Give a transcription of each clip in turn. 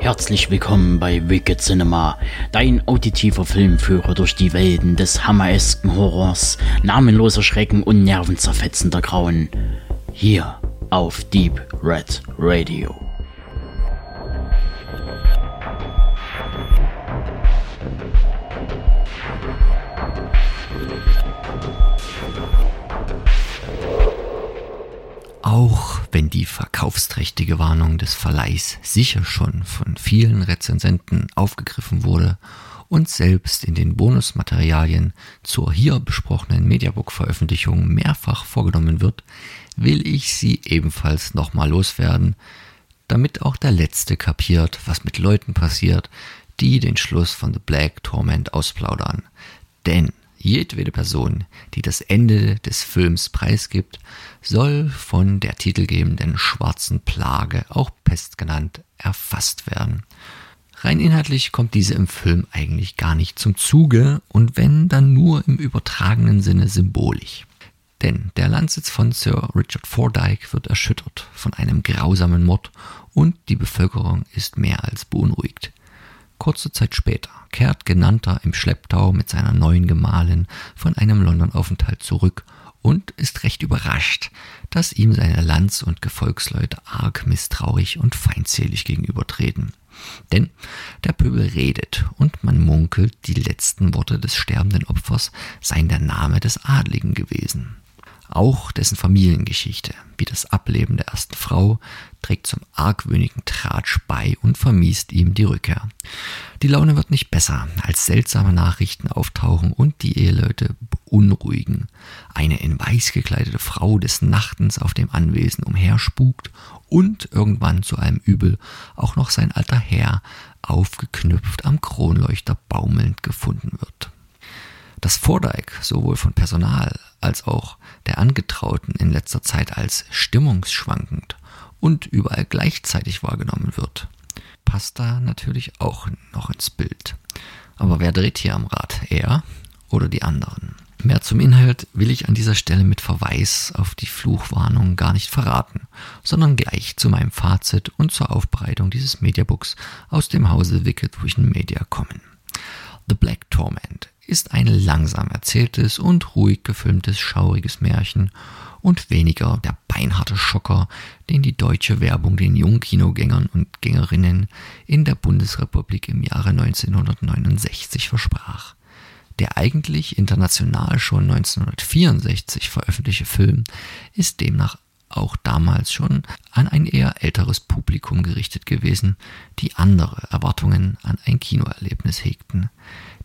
Herzlich willkommen bei Wicked Cinema, dein auditiver Filmführer durch die Welten des hammeresken Horrors, namenloser Schrecken und nervenzerfetzender Grauen. Hier auf Deep Red Radio. Auch wenn die verkaufsträchtige Warnung des Verleihs sicher schon von vielen Rezensenten aufgegriffen wurde und selbst in den Bonusmaterialien zur hier besprochenen Mediabook-Veröffentlichung mehrfach vorgenommen wird, will ich sie ebenfalls nochmal loswerden, damit auch der Letzte kapiert, was mit Leuten passiert, die den Schluss von The Black Torment ausplaudern. Denn jedwede Person, die das Ende des Films preisgibt, soll von der titelgebenden schwarzen Plage, auch Pest genannt, erfasst werden. Rein inhaltlich kommt diese im Film eigentlich gar nicht zum Zuge und wenn, dann nur im übertragenen Sinne symbolisch. Denn der Landsitz von Sir Richard Fordyke wird erschüttert von einem grausamen Mord und die Bevölkerung ist mehr als beunruhigt. Kurze Zeit später kehrt Genannter im Schlepptau mit seiner neuen Gemahlin von einem London-Aufenthalt zurück und ist recht überrascht, dass ihm seine Lands- und Gefolgsleute arg misstrauisch und feindselig gegenübertreten. Denn der Pöbel redet und man munkelt, die letzten Worte des sterbenden Opfers seien der Name des Adligen gewesen. Auch dessen Familiengeschichte, wie das Ableben der ersten Frau, trägt zum argwöhnigen Tratsch bei und vermiest ihm die Rückkehr. Die Laune wird nicht besser, als seltsame Nachrichten auftauchen und die Eheleute beunruhigen. Eine in weiß gekleidete Frau des Nachtens auf dem Anwesen umherspukt und irgendwann zu einem Übel auch noch sein alter Herr aufgeknüpft am Kronleuchter baumelnd gefunden wird. Dass Fordyke sowohl von Personal als auch der Angetrauten in letzter Zeit als stimmungsschwankend und überall gleichzeitig wahrgenommen wird, passt da natürlich auch noch ins Bild. Aber wer dreht hier am Rad, er oder die anderen? Mehr zum Inhalt will ich an dieser Stelle mit Verweis auf die Fluchwarnung gar nicht verraten, sondern gleich zu meinem Fazit und zur Aufbereitung dieses Mediabooks aus dem Hause Wicked Vision Media kommen. The Black Torment ist ein langsam erzähltes und ruhig gefilmtes, schauriges Märchen und weniger der beinharte Schocker, den die deutsche Werbung den jungen Kinogängern und Gängerinnen in der Bundesrepublik im Jahre 1969 versprach. Der eigentlich international schon 1964 veröffentlichte Film ist demnach auch damals schon an ein eher älteres Publikum gerichtet gewesen, die andere Erwartungen an ein Kinoerlebnis hegten.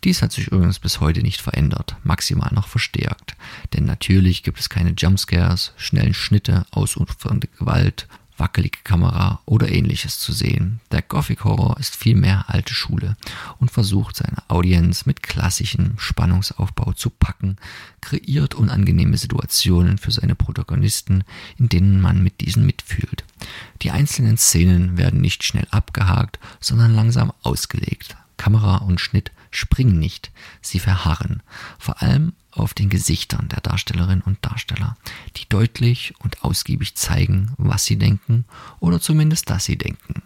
Dies hat sich übrigens bis heute nicht verändert, maximal noch verstärkt, denn natürlich gibt es keine Jumpscares, schnellen Schnitte, ausufernde Gewalt, wackelige Kamera oder ähnliches zu sehen. Der Gothic Horror ist vielmehr alte Schule und versucht seine Audience mit klassischem Spannungsaufbau zu packen, kreiert unangenehme Situationen für seine Protagonisten, in denen man mit diesen mitfühlt. Die einzelnen Szenen werden nicht schnell abgehakt, sondern langsam ausgelegt. Kamera und Schnitt springen nicht, sie verharren, vor allem auf den Gesichtern der Darstellerinnen und Darsteller, die deutlich und ausgiebig zeigen, was sie denken oder zumindest, dass sie denken.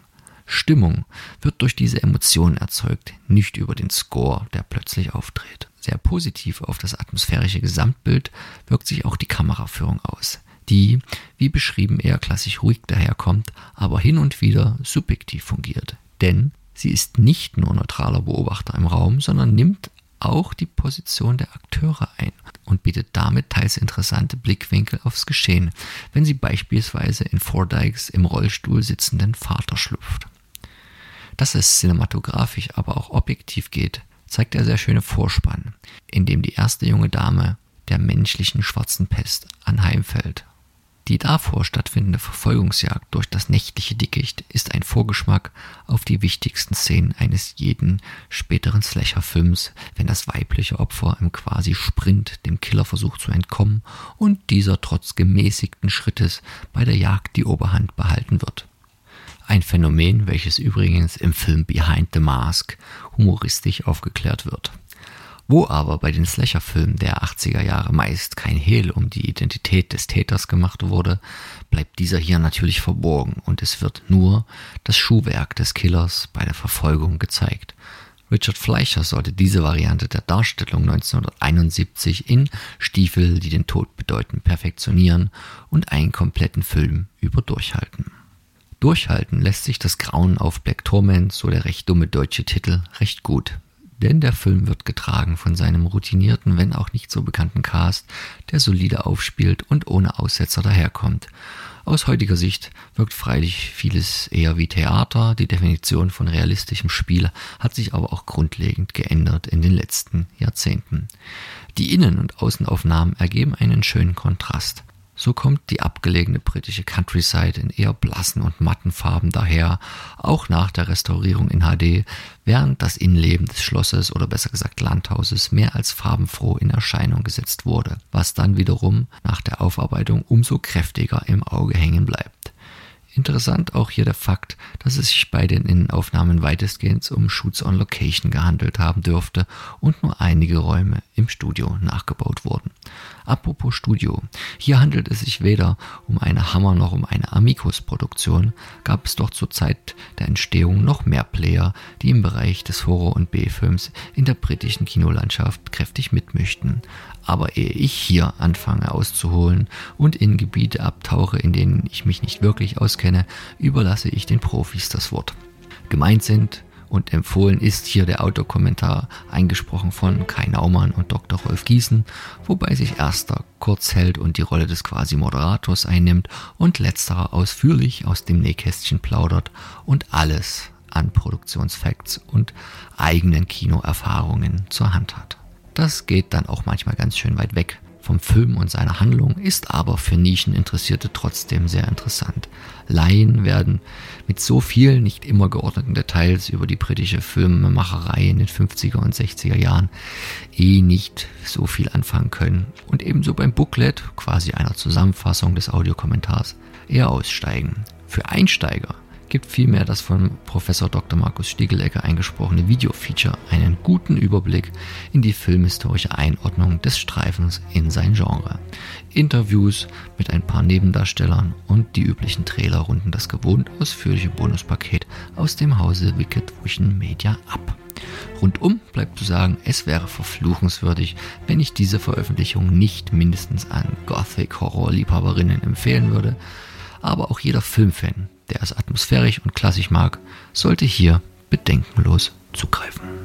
Stimmung wird durch diese Emotionen erzeugt, nicht über den Score, der plötzlich auftritt. Sehr positiv auf das atmosphärische Gesamtbild wirkt sich auch die Kameraführung aus, die, wie beschrieben, eher klassisch ruhig daherkommt, aber hin und wieder subjektiv fungiert, denn sie ist nicht nur neutraler Beobachter im Raum, sondern nimmt auch die Position der Akteure ein und bietet damit teils interessante Blickwinkel aufs Geschehen, wenn sie beispielsweise in Fordykes im Rollstuhl sitzenden Vater schlüpft. Dass es cinematografisch, aber auch objektiv geht, zeigt der sehr schöne Vorspann, in dem die erste junge Dame der menschlichen schwarzen Pest anheimfällt. Die davor stattfindende Verfolgungsjagd durch das nächtliche Dickicht ist ein Vorgeschmack auf die wichtigsten Szenen eines jeden späteren Slasher-Films, wenn das weibliche Opfer im Quasi-Sprint dem Killer versucht zu entkommen und dieser trotz gemäßigten Schrittes bei der Jagd die Oberhand behalten wird. Ein Phänomen, welches übrigens im Film Behind the Mask humoristisch aufgeklärt wird. Wo aber bei den Slasher-Filmen der 80er Jahre meist kein Hehl um die Identität des Täters gemacht wurde, bleibt dieser hier natürlich verborgen und es wird nur das Schuhwerk des Killers bei der Verfolgung gezeigt. Richard Fleischer sollte diese Variante der Darstellung 1971 in Stiefel, die den Tod bedeuten, perfektionieren und einen kompletten Film über durchhalten. Durchhalten lässt sich das Grauen auf Black Torment, so der recht dumme deutsche Titel, recht gut. Denn der Film wird getragen von seinem routinierten, wenn auch nicht so bekannten Cast, der solide aufspielt und ohne Aussetzer daherkommt. Aus heutiger Sicht wirkt freilich vieles eher wie Theater, die Definition von realistischem Spiel hat sich aber auch grundlegend geändert in den letzten Jahrzehnten. Die Innen- und Außenaufnahmen ergeben einen schönen Kontrast. So kommt die abgelegene britische Countryside in eher blassen und matten Farben daher, auch nach der Restaurierung in HD, während das Innenleben des Schlosses oder besser gesagt Landhauses mehr als farbenfroh in Erscheinung gesetzt wurde, was dann wiederum nach der Aufarbeitung umso kräftiger im Auge hängen bleibt. Interessant auch hier der Fakt, dass es sich bei den Innenaufnahmen weitestgehend um Shoots on Location gehandelt haben dürfte und nur einige Räume im Studio nachgebaut wurden. Apropos Studio, hier handelt es sich weder um eine Hammer noch um eine Amicus-Produktion, gab es doch zur Zeit der Entstehung noch mehr Player, die im Bereich des Horror- und B-Films in der britischen Kinolandschaft kräftig mitmischten. Aber ehe ich hier anfange auszuholen und in Gebiete abtauche, in denen ich mich nicht wirklich auskenne, überlasse ich den Profis das Wort. Gemeint sind und empfohlen ist hier der Autokommentar, eingesprochen von Kai Naumann und Dr. Rolf Gießen, wobei sich erster kurz hält und die Rolle des Quasi-Moderators einnimmt und letzterer ausführlich aus dem Nähkästchen plaudert und alles an Produktionsfacts und eigenen Kinoerfahrungen zur Hand hat. Das geht dann auch manchmal ganz schön weit weg vom Film und seiner Handlung, ist aber für Nischeninteressierte trotzdem sehr interessant. Laien werden mit so vielen nicht immer geordneten Details über die britische Filmemacherei in den 50er und 60er Jahren nicht so viel anfangen können und ebenso beim Booklet, quasi einer Zusammenfassung des Audiokommentars, eher aussteigen. Für Einsteiger gibt vielmehr das von Professor Dr. Markus Stiegelecker eingesprochene Video-Feature einen guten Überblick in die filmhistorische Einordnung des Streifens in sein Genre. Interviews mit ein paar Nebendarstellern und die üblichen Trailer runden das gewohnt ausführliche Bonuspaket aus dem Hause Wicked Vision Media ab. Rundum bleibt zu sagen, es wäre verfluchenswürdig, wenn ich diese Veröffentlichung nicht mindestens an Gothic-Horror-Liebhaberinnen empfehlen würde, aber auch jeder Filmfan, der es atmosphärisch und klassisch mag, sollte hier bedenkenlos zugreifen.